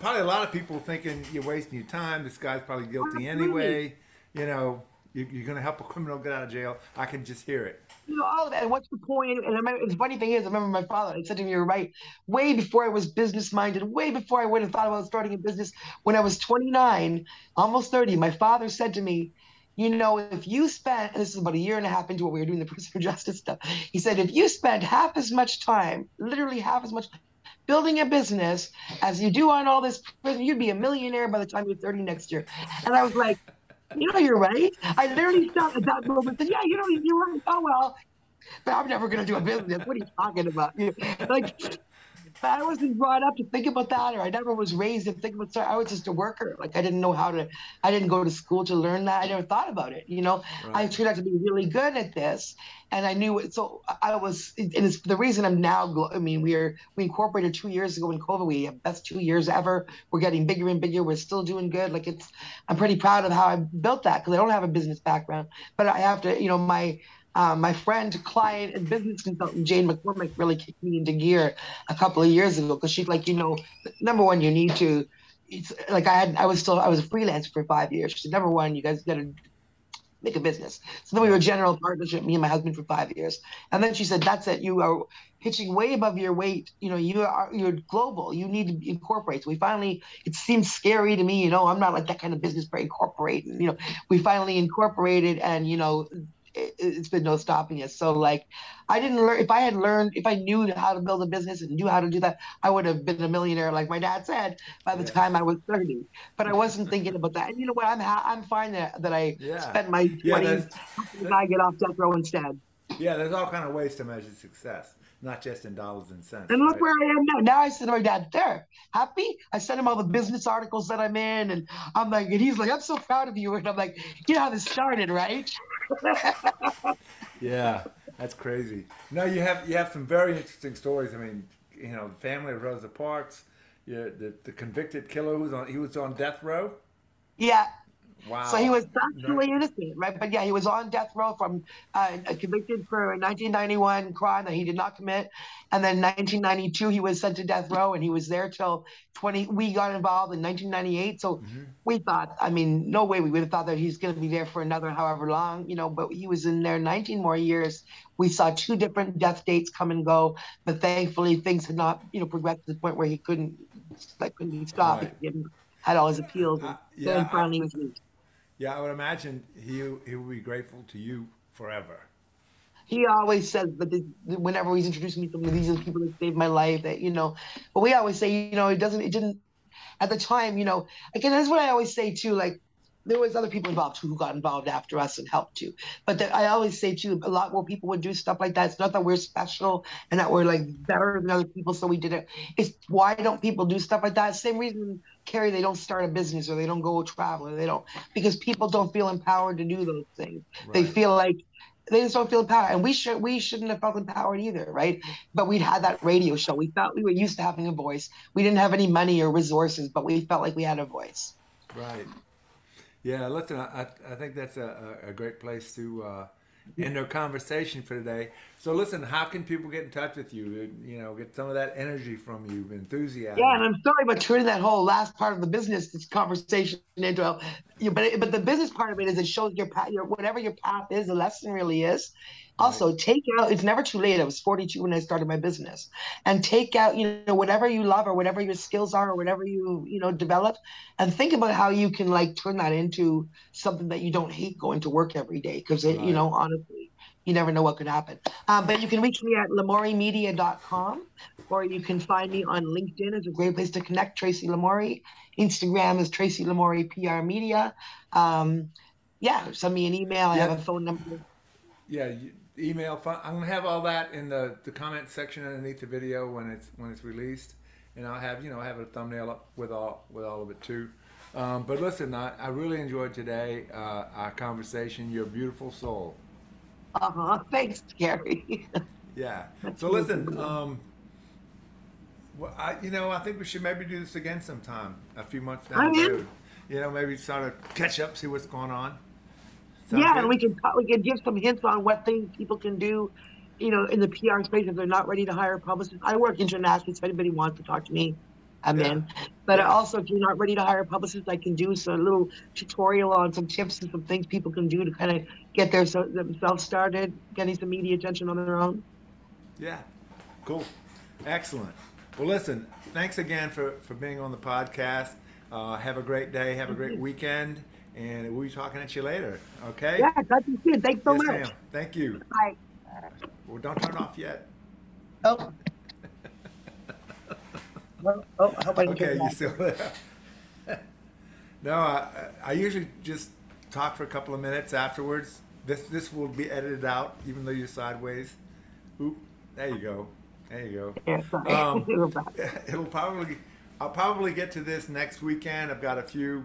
probably a lot of people thinking you're wasting your time. This guy's probably guilty anyway, you know. You're going to help a criminal get out of jail. I can just hear it. You know, all of that. And what's the point? And I remember, the funny thing is, I remember my father, I said to him, you're right. Way before I was business minded, way before I would have thought about starting a business, when I was 29, almost 30, my father said to me, you know, if you spent, and this is about a year and a half into what we were doing, the prisoner justice stuff. He said, if you spent half as much time, literally half as much building a business as you do on all this prison, you'd be a millionaire by the time you're 30 next year. And I was like, you know, you're right. I literally stopped at that moment and said, yeah, you know, you're right. Oh, well, but I'm never going to do a business. What are you talking about? You know, like, I wasn't brought up to think about that, or I never was raised to think about, I was just a worker. Like, I didn't know how to, I didn't go to school to learn that. I never thought about it, you know. Right. I turned out to be really good at this, and I knew it. So I was, and it's the reason I'm now, I mean, we incorporated 2 years ago in COVID. We have best 2 years ever. We're getting bigger and bigger. We're still doing good. Like, it's, I'm pretty proud of how I built that, because I don't have a business background, but I have to, you know, my friend, client, and business consultant, Jane McCormick, really kicked me into gear a couple of years ago, because she's like, you know, number one, you need to, it's like I was a freelancer for 5 years. She said, number one, you guys got to make a business. So then we were a general partnership, me and my husband, for 5 years. And then she said, that's it. You are pitching way above your weight. You know, you're global. You need to incorporate. So we finally, it seems scary to me, you know, I'm not like that kind of business, but incorporate. And, you know, we finally incorporated, and, you know, it's been no stopping us. So like, I didn't learn, if I had learned, if I knew how to build a business and knew how to do that, I would have been a millionaire, like my dad said, by the time I was 30. But I wasn't thinking about that. And you know what? I'm fine that I spent my 20s and I get off death row instead. Yeah, there's all kind of ways to measure success, not just in dollars and cents. And look where I am now. Now I said to my dad, there, happy? I sent him all the business articles that I'm in, and I'm like, and he's like, I'm so proud of you. And I'm like, you know how this started, right? Yeah, that's crazy. No, you have some very interesting stories. I mean, you know, the family of Rosa Parks, the convicted killer who was on death row. Yeah. Wow. So he was factually innocent, right? But yeah, he was on death row from convicted for a 1991 crime that he did not commit, and then 1992 he was sent to death row, and he was there till we got involved in 1998. So we thought, I mean, no way we would have thought that he's going to be there for another however long, you know. But he was in there 19 more years. We saw two different death dates come and go, but thankfully things had not, you know, progressed to the point where he couldn't be stopped. Right. He had all his appeals, and then finally was released. Yeah, I would imagine he will be grateful to you forever. He always says that whenever he's introducing me to them, these are the people that saved my life, that, you know. But we always say, you know, it didn't, at the time, you know, again, that's what I always say too, like, there was other people involved who got involved after us and helped too. But I always say too, a lot more people would do stuff like that. It's not that we're special and that we're like better than other people, so we did it. It's why don't people do stuff like that? Same reason, Carrie, they don't start a business or they don't go travel or they don't, because people don't feel empowered to do those things. Right. They feel like, they just don't feel empowered. And we shouldn't have felt empowered either, right? But we'd had that radio show. We felt we were used to having a voice. We didn't have any money or resources, but we felt like we had a voice. Right. Yeah, listen, I think that's a great place to end our conversation for today. So listen, how can people get in touch with you? You know, get some of that energy from you, enthusiasm. Yeah, and I'm sorry about turning that whole last part of the business conversation into a, but the business part of it is it shows your path, whatever your path is, the lesson really is. Also, take out, it's never too late. I was 42 when I started my business. And take out, whatever you love or whatever your skills are or whatever you, develop, and think about how you can like turn that into something that you don't hate going to work every day. Because, honestly, you never know what could happen. But you can reach me at lamorimedia.com, or you can find me on LinkedIn. It's a great place to connect, Tracy Lamori. Instagram is Tracy Lamori PR Media. Send me an email. I have a phone number. Yeah. Email. I'm gonna have all that in the comment section underneath the video when it's released, and I'll have a thumbnail up with all of it too. But listen, I really enjoyed today our conversation. You're a beautiful soul. Thanks, Gary. Yeah. So listen, I think we should maybe do this again sometime a few months down the road. Maybe sort of catch up, see what's going on. Sounds good. And we can give some hints on what things people can do, in the PR space if they're not ready to hire a publicist. I work internationally, so if anybody wants to talk to me, I'm in. But also, if you're not ready to hire a publicist, I can do a little tutorial on some tips and some things people can do to kind of get themselves started, getting some media attention on their own. Yeah, cool, excellent. Well, listen, thanks again for being on the podcast. Have a great day. Have a great weekend. And we'll be talking at you later, okay? Yeah, that's good. Thanks so much. Ma'am. Thank you. Bye. Well, don't turn off yet. Oh. oh, I hope I didn't turn it off. Okay, you still there? No, I usually just talk for a couple of minutes afterwards. This will be edited out, even though you're sideways. Oop! There you go. Yeah, sorry. I'll probably get to this next weekend. I've got a few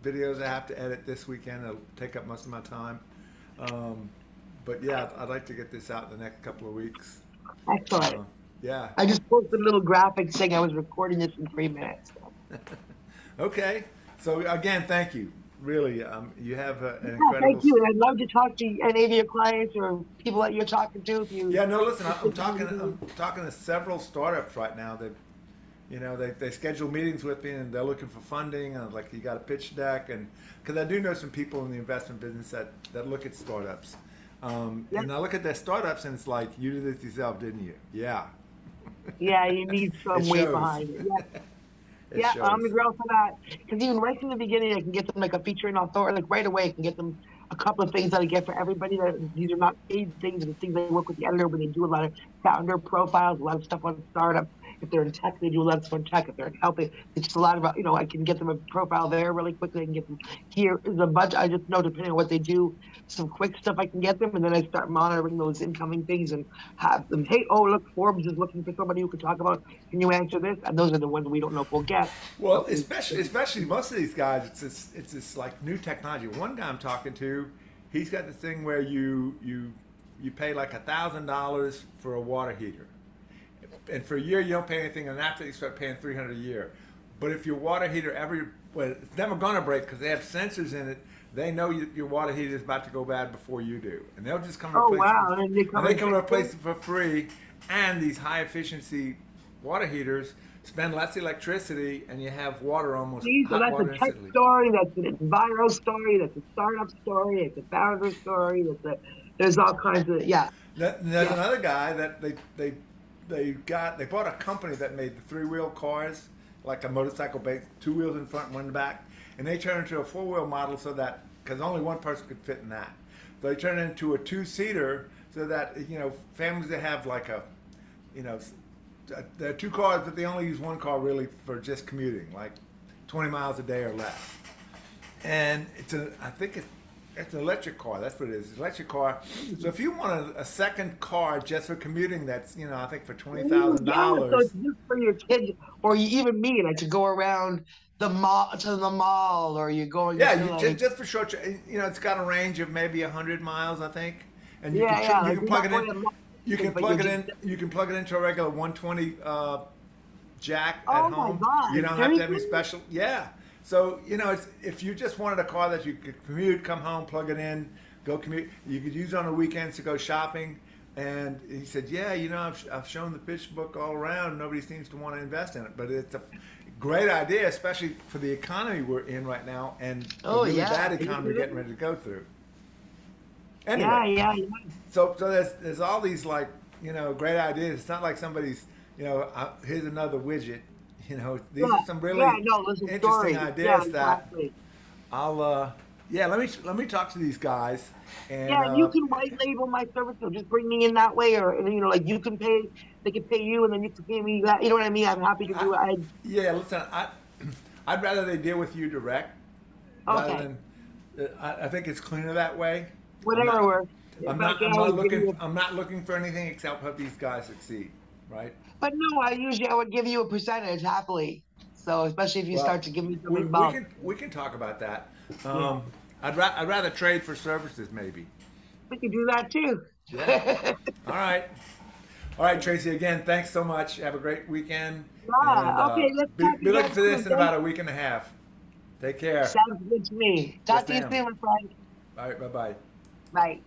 videos I have to edit this weekend. It'll take up most of my time. But yeah, I'd like to get this out in the next couple of weeks. Excellent. Yeah. I just posted a little graphic saying I was recording this in 3 minutes. Okay. So again, thank you. Really, you have an incredible... Thank you. I'd love to talk to any of your clients or people that you're talking to. Listen, I'm talking to several startups right now that they schedule meetings with me, and they're looking for funding, and I'm like, you got a pitch deck? And because I do know some people in the investment business that look at startups. And I look at their startups, and it's like, you did this yourself, didn't you? Yeah. Yeah, you need some way behind it. Yeah. Yeah, I'm grateful for that. Because even right from the beginning, I can get them like a featuring author. Like right away, I can get them a couple of things that I get for everybody. These are not paid things. The things I work with the editor, but they do a lot of founder profiles, a lot of stuff on startups. If they're in tech, they do a lot of stuff in tech. If they're in health, it's just a lot about, I can get them a profile there really quickly. I can get them here. There's a bunch. I just know, depending on what they do, some quick stuff I can get them. And then I start monitoring those incoming things and have them, hey, look, Forbes is looking for somebody who can talk about, can you answer this? And those are the ones we don't know if we'll get. Well, especially most of these guys, it's this like new technology. One guy I'm talking to, he's got this thing where you pay like $1,000 for a water heater. And for a year, you don't pay anything, and after you start paying $300 a year. But if your water heater it's never going to break because they have sensors in it. They know your water heater is about to go bad before you do. And they'll just come replace it. And they come replace it for free. And these high-efficiency water heaters spend less electricity, and you have water almost hot water instantly. That's a tech story. That's an viral story. That's a startup story. It's a founder story. There's all kinds of, There's another guy that they bought a company that made the three-wheel cars, like a motorcycle base, two wheels in front, one in the back, and they turned into a four-wheel model so that, because only one person could fit in that. So they turned it into a two-seater so that, families that have like there are two cars, but they only use one car really for just commuting, like 20 miles a day or less. And it's an electric car. That's what it is. It's an electric car. So if you want a second car just for commuting, that's I think for $20,000. So it's just for your kid, or you even me, like to go around the mall or you're going. Yeah, just for short. It's got a range of maybe 100 miles, I think. And you can plug it in. You can plug it into a regular 120 jack at home. My God. You don't have to have any special. Yeah. So, if you just wanted a car that you could commute, come home, plug it in, go commute, you could use on the weekends to go shopping. And he said, yeah, you know, I've shown the pitch book all around. Nobody seems to want to invest in it. But it's a great idea, especially for the economy we're in right now and the really bad economy we're getting ready to go through. Anyway, so there's all these, like, you know, great ideas. It's not like somebody's, you know, here's another widget. You know, these are some really interesting ideas exactly. that I'll, let me talk to these guys. And, you can white label my service, or just bring me in that way, or, you know, like you can pay, they can pay you, and then you can pay me that. You know what I mean? I'm happy to do it. Listen, I'd rather they deal with you direct. Okay. Than, I think it's cleaner that way. Whatever works. I'm not looking for anything except help these guys succeed, right? But no, I would give you a percentage happily. So especially if you start to give me some involved. We can talk about that. I'd rather trade for services, maybe. We could do that too. Yeah. All right, Tracy. Again, thanks so much. Have a great weekend. Yeah. And, okay. Let's be looking for this in about a week and a half. Take care. Sounds good to me. Talk to you soon, my friend. All right. Bye-bye. Bye.